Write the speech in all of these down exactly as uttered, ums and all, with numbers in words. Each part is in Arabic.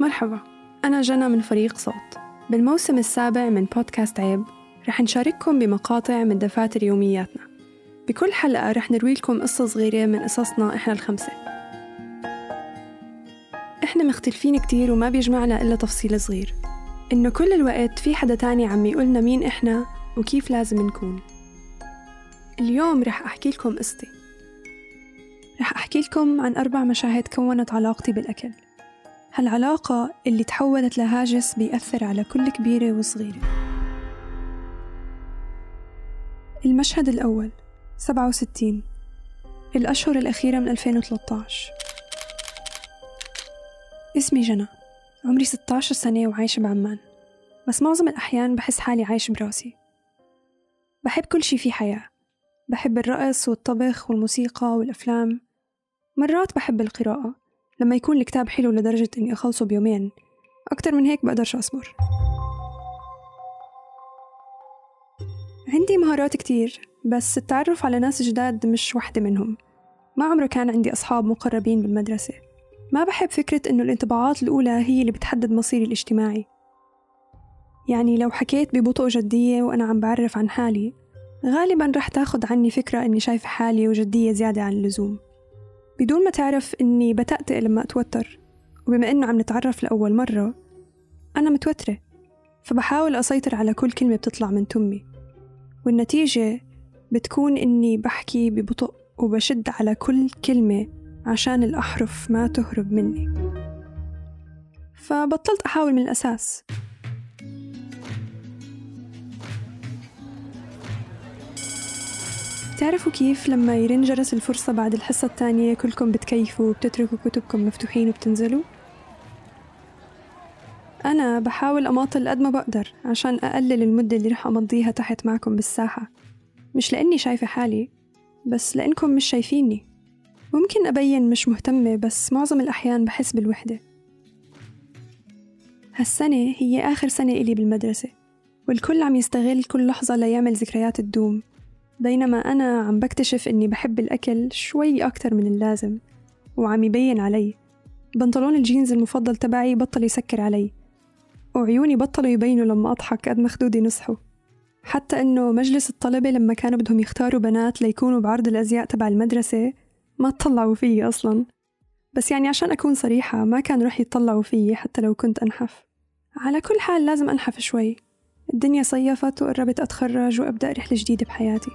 مرحبا، أنا جنا من فريق صوت. بالموسم السابع من بودكاست عيب رح نشارككم بمقاطع من دفاتر يومياتنا. بكل حلقة رح نروي لكم قصة صغيرة من قصصنا إحنا الخمسة. إحنا مختلفين كتير وما بيجمعنا إلا تفصيل صغير، إنه كل الوقت في حدا تاني عم يقولنا مين إحنا وكيف لازم نكون. اليوم رح أحكي لكم قصتي. رح أحكي لكم عن أربع مشاهد كونت علاقتي بالأكل، هالعلاقة اللي تحولت لهاجس بيأثر على كل كبيرة وصغيرة. المشهد الأول، سبعة وستين، الأشهر الأخيرة من ألفين وثلاثة عشر. اسمي جنى، عمري ستة عشر سنة وعايشة بعمان، بس معظم الأحيان بحس حالي عايش براسي. بحب كل شي في حياة، بحب الرقص والطبخ والموسيقى والأفلام، مرات بحب القراءة لما يكون الكتاب حلو لدرجة إني أخلصه بيومين، أكتر من هيك بقدرش أصبر. عندي مهارات كتير، بس التعرف على ناس جداد مش واحدة منهم. ما عمره كان عندي أصحاب مقربين بالمدرسة. ما بحب فكرة إنه الانطباعات الأولى هي اللي بتحدد مصيري الاجتماعي. يعني لو حكيت ببطء جدية وأنا عم بعرف عن حالي، غالباً رح تاخد عني فكرة إني شايفة حالي وجدية زيادة عن اللزوم، بدون ما تعرف إني بتأتئ لما أتوتر. وبما إنه عم نتعرف لأول مرة أنا متوترة، فبحاول أسيطر على كل كلمة بتطلع من تمي، والنتيجة بتكون إني بحكي ببطء وبشد على كل كلمة عشان الأحرف ما تهرب مني. فبطلت أحاول من الأساس. تعرفوا كيف لما يرن جرس الفرصة بعد الحصة الثانية كلكم بتكيفوا وبتتركوا كتبكم مفتوحين وبتنزلوا؟ أنا بحاول أماطل قد ما بقدر عشان أقلل المدة اللي رح أمضيها تحت معكم بالساحة، مش لأني شايفة حالي، بس لأنكم مش شايفيني. ممكن أبين مش مهتمة، بس معظم الأحيان بحس بالوحدة. هالسنة هي آخر سنة إلي بالمدرسة، والكل عم يستغل كل لحظة ليعمل ذكريات الدوم، بينما أنا عم بكتشف أني بحب الأكل شوي أكتر من اللازم وعم يبين علي. بنطلون الجينز المفضل تبعي بطل يسكر علي، وعيوني بطلوا يبينوا لما أضحك قد ما خدودي نصحوا. حتى أنه مجلس الطلبة لما كانوا بدهم يختاروا بنات ليكونوا بعرض الأزياء تبع المدرسة ما تطلعوا فيي أصلاً، بس يعني عشان أكون صريحة ما كان رح يتطلعوا فيي حتى لو كنت أنحف. على كل حال لازم أنحف شوي، الدنيا صيفت وقربت أتخرج وأبدأ رحلة جديدة بحياتي.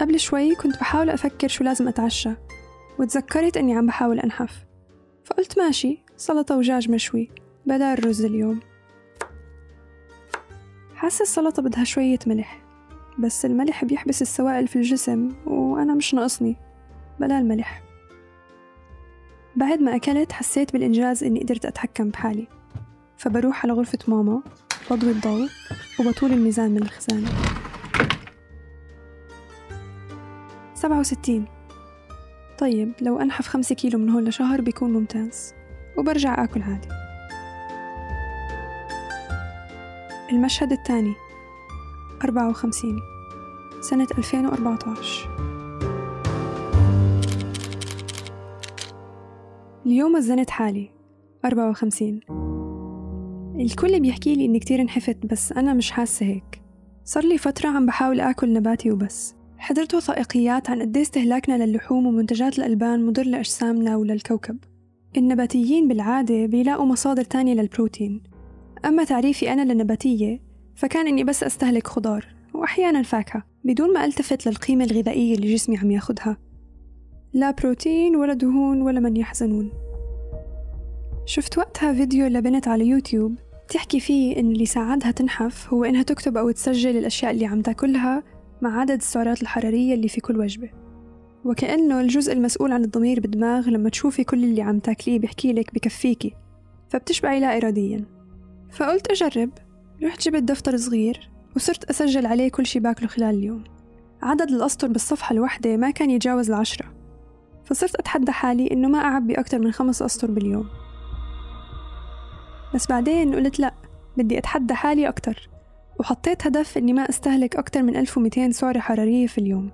قبل شوي كنت بحاول أفكر شو لازم أتعشى، وتذكرت أني عم بحاول أنحف، فقلت ماشي سلطة وجاج مشوي بدل الرز اليوم. حاسة السلطة بدها شوية ملح، بس الملح بيحبس السوائل في الجسم وأنا مش ناقصني بلا الملح. بعد ما أكلت حسيت بالإنجاز أني قدرت أتحكم بحالي، فبروح على غرفة ماما، بضوي الضوء وبطول الميزان من الخزانة. سبعة وستين. طيب لو أنحف خمسة كيلو من هون لشهر بيكون ممتاز، وبرجع أكل عادي. المشهد الثاني، أربعة وخمسين، سنة ألفين وأربعة عشر. اليوم وزنت حالي أربعة وخمسين. الكل بيحكي لي إني كتير انحفت، بس أنا مش حاسة هيك. صار لي فترة عم بحاول آكل نباتي وبس. حضرت وثائقيات عن قد ايه استهلاكنا للحوم ومنتجات الألبان مضر لأجسامنا وللكوكب. النباتيين بالعادة بيلاقوا مصادر تانية للبروتين، أما تعريفي أنا للنباتية فكان إني بس أستهلك خضار وأحياناً فاكهة بدون ما ألتفت للقيمة الغذائية اللي جسمي عم ياخدها، لا بروتين ولا دهون ولا من يحزنون. شفت وقتها فيديو لبنت على يوتيوب تحكي فيه إن اللي ساعدها تنحف هو إنها تكتب أو تسجل الأشياء اللي عم تاكلها مع عدد السعرات الحرارية اللي في كل وجبة، وكأنه الجزء المسؤول عن الضمير بالدماغ لما تشوفي كل اللي عم تاكليه بيحكي لك بكفيكي، فبتشبعي لا إرادياً. فقلت أجرب، رحت جبت دفتر صغير وصرت أسجل عليه كل شي باكله خلال اليوم. عدد الأسطر بالصفحة الواحدة ما كان يتجاوز العشرة، فصرت أتحدى حالي إنه ما أعبي أكتر من خمس أسطر باليوم. بس بعدين قلت لأ، بدي أتحدى حالي أكتر، وحطيت هدف إني ما أستهلك أكتر من ألف ومئتين سعرة حرارية في اليوم،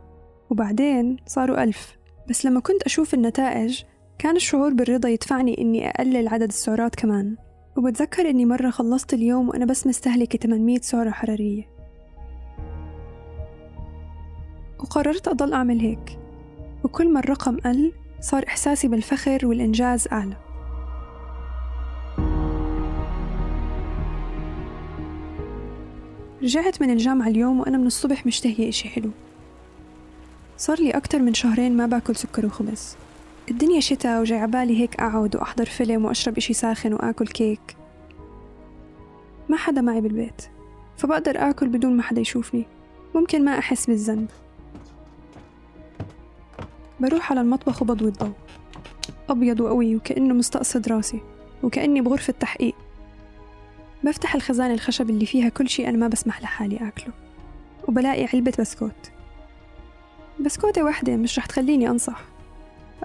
وبعدين صاروا ألف. بس لما كنت أشوف النتائج كان الشعور بالرضا يدفعني إني أقلل عدد السعرات كمان. وبتذكر إني مرة خلصت اليوم وأنا بس مستهلكة ثمانمية سعرة حرارية، وقررت أضل أعمل هيك، وكل ما الرقم قل صار إحساسي بالفخر والإنجاز أعلى. رجعت من الجامعة اليوم وأنا من الصبح مشتهية إشي حلو. صار لي أكتر من شهرين ما باكل سكر وخبز. الدنيا شتاء وجاي عبالي هيك أقعد وأحضر فيلم وأشرب إشي ساخن وأكل كيك. ما حدا معي بالبيت، فبقدر أكل بدون ما حدا يشوفني، ممكن ما أحس بالذنب. بروح على المطبخ وبضوي الضوء أبيض وقوي وكأنه مستقصد راسي وكأني بغرفة تحقيق. بفتح الخزانة الخشب اللي فيها كل شيء أنا ما بسمح لحالي أكله، وبلاقي علبة بسكوت. بسكوتة واحدة مش رح تخليني أنصح،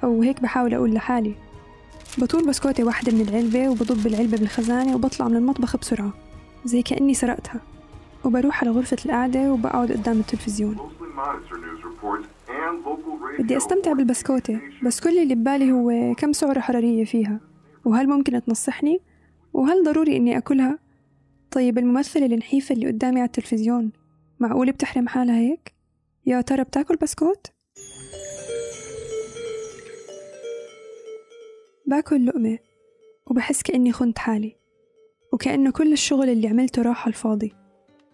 أو هيك بحاول أقول لحالي. بطول بسكوتة واحدة من العلبة وبضب العلبة بالخزانة وبطلع من المطبخ بسرعة زي كأني سرقتها، وبروح على غرفة القعدة وبقعد قدام التلفزيون. بدي أستمتع بالبسكوتة، بس كل اللي ببالي هو كم سعرة حرارية فيها، وهل ممكن تنصحني، وهل ضروري إني أكلها؟ طيب الممثلة النحيفة اللي قدامي على التلفزيون معقولة بتحرم حالها هيك؟ يا ترى بتاكل بسكوت؟ باكل لقمة وبحس كأني خنت حالي، وكأنه كل الشغل اللي عملته راح الفاضي.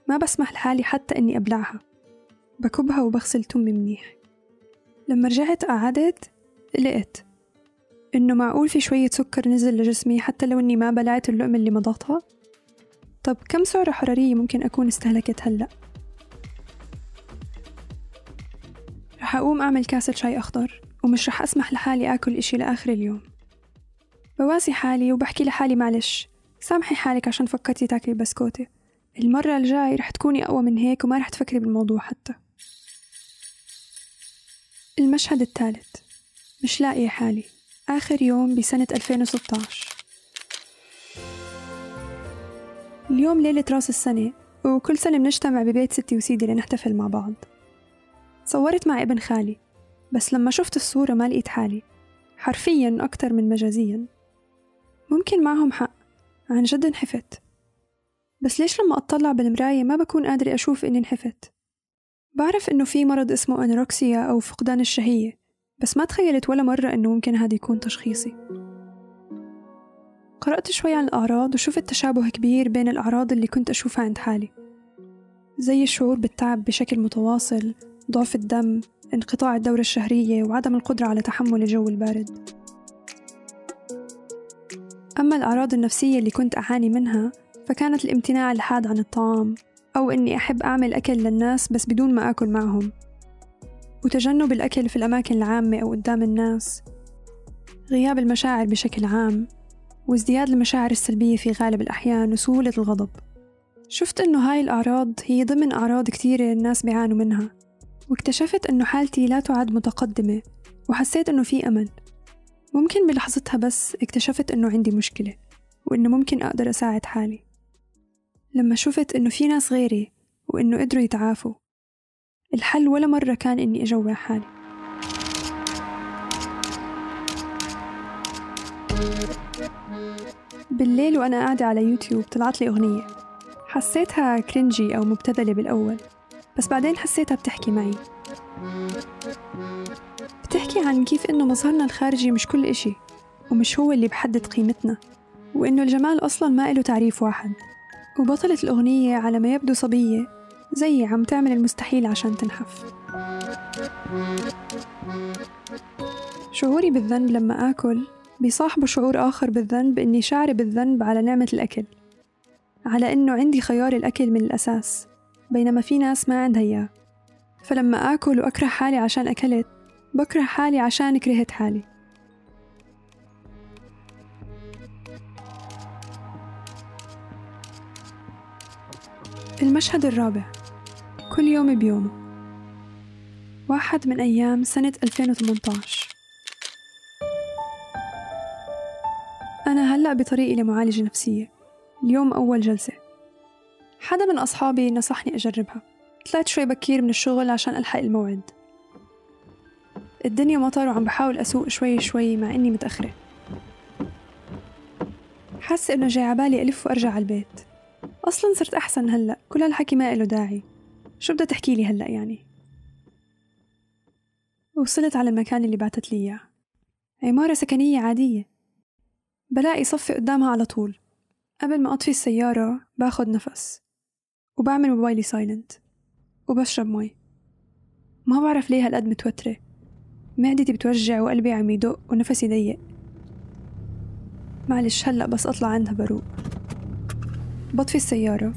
ما بسمح لحالي حتى إني أبلعها، بكبها وبغسل تمي منيح. لما رجعت قعدت لقيت إنه معقول في شوية سكر نزل لجسمي حتى لو إني ما بلعت اللقمة اللي مضغتها. طب كم سعرة حرارية ممكن أكون استهلكت هلأ؟ رح أقوم أعمل كاسة شاي أخضر، ومش رح أسمح لحالي أكل إشي لآخر اليوم. بواسي حالي وبحكي لحالي معلش، سامحي حالك عشان فكرتي تاكلي بسكوتة، المرة الجاي رح تكوني أقوى من هيك وما رح تفكري بالموضوع حتى. المشهد الثالث، مش لاقية حالي، آخر يوم بسنة ألفين وستة عشر. اليوم ليلة راس السنة، وكل سنة بنجتمع ببيت ستي وسيدي لنحتفل مع بعض. صورت مع ابن خالي، بس لما شفت الصورة ما لقيت حالي، حرفياً أكتر من مجازياً. ممكن معهم حق، عن جد انحفت، بس ليش لما أطلع بالمراية ما بكون قادرة أشوف إني انحفت؟ بعرف إنه في مرض اسمه انروكسيا أو فقدان الشهية، بس ما تخيلت ولا مرة إنه ممكن هذا يكون تشخيصي. قرأت شوي عن الأعراض وشفت تشابه كبير بين الأعراض اللي كنت أشوفها عند حالي، زي الشعور بالتعب بشكل متواصل، ضعف الدم، انقطاع الدورة الشهرية، وعدم القدرة على تحمل الجو البارد. أما الأعراض النفسية اللي كنت أعاني منها فكانت الامتناع الحاد عن الطعام، أو إني أحب أعمل أكل للناس بس بدون ما أكل معهم، وتجنب الأكل في الأماكن العامة أو قدام الناس، غياب المشاعر بشكل عام، وازدياد المشاعر السلبية في غالب الأحيان، وسهولة الغضب. شفت إنه هاي الأعراض هي ضمن أعراض كتيرة الناس بيعانوا منها، واكتشفت إنه حالتي لا تعد متقدمة، وحسيت إنه في أمل. ممكن بلحظتها بس اكتشفت إنه عندي مشكلة، وإنه ممكن أقدر أساعد حالي. لما شفت إنه في ناس غيري وإنه قدروا يتعافوا، الحل ولا مرة كان إني أجوع حالي. بالليل وأنا قاعدة على يوتيوب طلعت لي أغنية، حسيتها كرينجي أو مبتذلة بالأول، بس بعدين حسيتها بتحكي معي. بتحكي عن كيف إنه مظهرنا الخارجي مش كل إشي، ومش هو اللي بحدد قيمتنا، وإنه الجمال أصلاً ما إله تعريف واحد. وبطلة الأغنية على ما يبدو صبية زي عم تعمل المستحيل عشان تنحف. شعوري بالذنب لما آكل بيصاحبه شعور آخر بالذنب، إني شعري بالذنب على نعمة الأكل، على إنه عندي خيار الأكل من الأساس، بينما في ناس ما عندها إياه. فلما آكل وأكره حالي عشان أكلت، بكره حالي عشان كرهت حالي. المشهد الرابع، كل يوم بيومه. واحد من أيام سنة ألفين وثمانية عشر. أنا هلأ بطريقي لمعالجة نفسية، اليوم أول جلسة. حدا من أصحابي نصحني أجربها، طلعت شوي بكير من الشغل عشان ألحق الموعد. الدنيا مطر وعم بحاول أسوق شوي شوي مع إني متأخرة. حاسة إنه جاي عبالي ألف وأرجع على البيت. أصلاً صرت أحسن هلأ، كل هالحكي ما إله داعي. شو بدها تحكي لي هلأ يعني؟ وصلت على المكان اللي بعتت لي إياه، عمارة سكنية عادية، بلاقي صفي قدامها على طول. قبل ما أطفي السيارة باخد نفس وبعمل موبايلي سايلنت وبشرب مي. ما بعرف ليه هالقد متوترة، معدتي بتوجع وقلبي عم يدق ونفسي ضيق. معلش هلأ بس أطلع عندها بروق. بطفي السيارة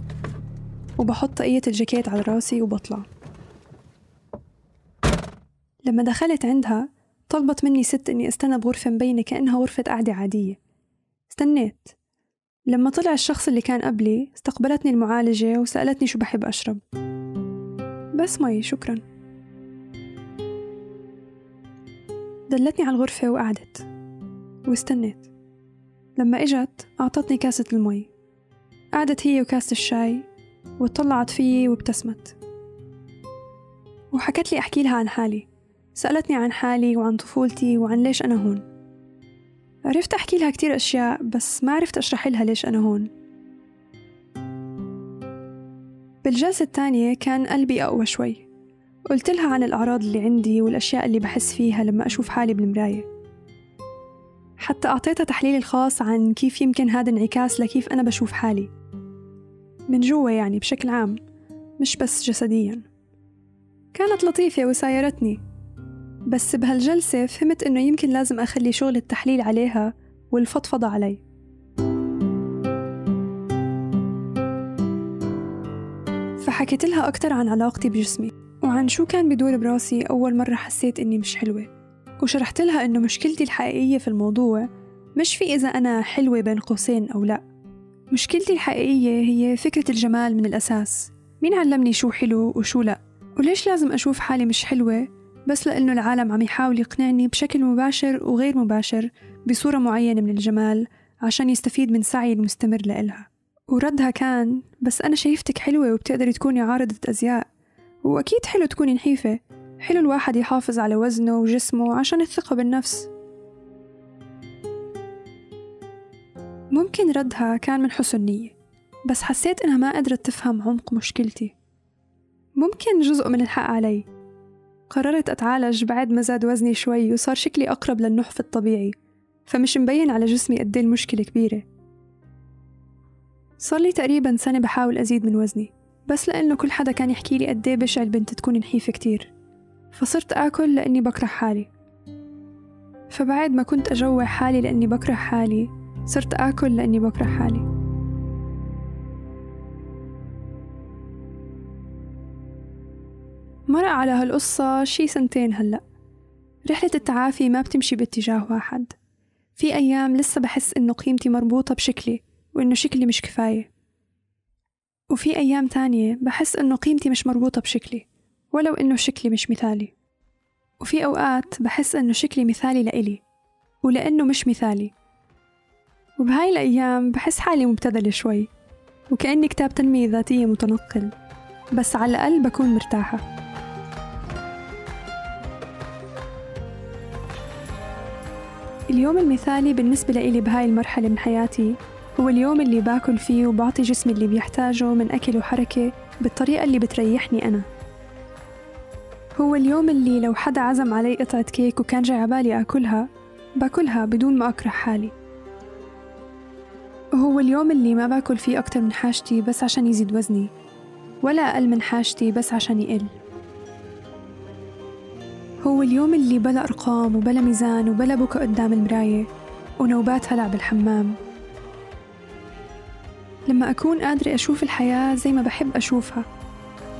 وبحط طاقية الجاكيت على راسي وبطلع. لما دخلت عندها طلبت مني ست إني استنى بغرفة مبينة كأنها غرفة قعدة عادية. استنيت. لما طلع الشخص اللي كان قبلي استقبلتني المعالجة وسألتني شو بحب أشرب. بس مي شكرا. دلتني على الغرفة وقعدت واستنيت. لما إجت أعطتني كاسة المي، قعدت هي وكاسة الشاي وطلعت فيي وابتسمت وحكت لي أحكي لها عن حالي. سألتني عن حالي وعن طفولتي وعن ليش أنا هون. عرفت أحكي لها كتير أشياء بس ما عرفت أشرح لها ليش أنا هون. بالجلسة الثانية كان قلبي أقوى شوي. قلت لها عن الأعراض اللي عندي والأشياء اللي بحس فيها لما أشوف حالي بالمراية، حتى أعطيتها تحليلي الخاص عن كيف يمكن هذا انعكاس لكيف أنا بشوف حالي من جوا، يعني بشكل عام مش بس جسديا. كانت لطيفة وسايرتني، بس بهالجلسة فهمت إنه يمكن لازم أخلي شغل التحليل عليها والفضفضة علي. فحكيت لها أكتر عن علاقتي بجسمي وعن شو كان بدور براسي أول مرة حسيت إني مش حلوة، وشرحت لها إنه مشكلتي الحقيقية في الموضوع مش في إذا أنا حلوة بين قوسين أو لأ. مشكلتي الحقيقية هي فكرة الجمال من الأساس. مين علمني شو حلو وشو لأ؟ وليش لازم أشوف حالي مش حلوة بس لأنه العالم عم يحاول يقنعني بشكل مباشر وغير مباشر بصورة معينة من الجمال عشان يستفيد من سعي المستمر لإلها؟ وردها كان بس أنا شايفتك حلوة وبتقدري تكوني عارضة أزياء، وأكيد حلو تكوني نحيفة، حلو الواحد يحافظ على وزنه وجسمه عشان الثقة بالنفس. ممكن ردها كان من حسن نية بس حسيت إنها ما قدرت تفهم عمق مشكلتي. ممكن جزء من الحق علي. قررت أتعالج بعد ما زاد وزني شوي وصار شكلي أقرب للنحف الطبيعي، فمش مبين على جسمي قد ايه المشكلة كبيرة. صار لي تقريبا سنة بحاول أزيد من وزني بس لأنه كل حدا كان يحكي لي قد ايه بشع البنت تكون نحيفة كتير، فصرت آكل لأني بكره حالي. فبعد ما كنت أجوع حالي لأني بكره حالي صرت آكل لأني بكره حالي. مرق على هالقصة شي سنتين هلأ. رحلة التعافي ما بتمشي باتجاه واحد. في أيام لسه بحس إنه قيمتي مربوطة بشكلي وإنه شكلي مش كفاية، وفي أيام تانية بحس إنه قيمتي مش مربوطة بشكلي ولو إنه شكلي مش مثالي، وفي أوقات بحس إنه شكلي مثالي لإلي ولأنه مش مثالي. وبهاي الأيام بحس حالي مبتذلة شوي وكأني كتاب تنمية ذاتية متنقل، بس على الأقل بكون مرتاحة. اليوم المثالي بالنسبة لإلي بهاي المرحلة من حياتي هو اليوم اللي باكل فيه وبعطي جسمي اللي بيحتاجه من أكل وحركة بالطريقة اللي بتريحني أنا. هو اليوم اللي لو حدا عزم علي قطعة كيك وكان جاي عبالي أكلها باكلها بدون ما أكره حالي. هو اليوم اللي ما باكل فيه أكتر من حاجتي بس عشان يزيد وزني، ولا أقل من حاجتي بس عشان يقل. هو اليوم اللي بلا أرقام وبلا ميزان وبلا بكى قدام المراية ونوبات هلع بالحمام، لما أكون قادرة أشوف الحياة زي ما بحب أشوفها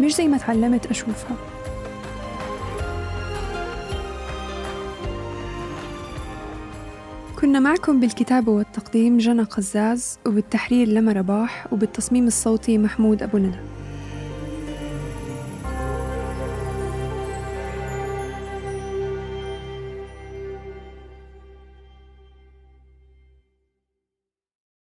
مش زي ما تعلمت أشوفها. كنا معكم بالكتابة والتقديم جنى قزاز، وبالتحرير لمى رباح، وبالتصميم الصوتي محمود أبو ندى.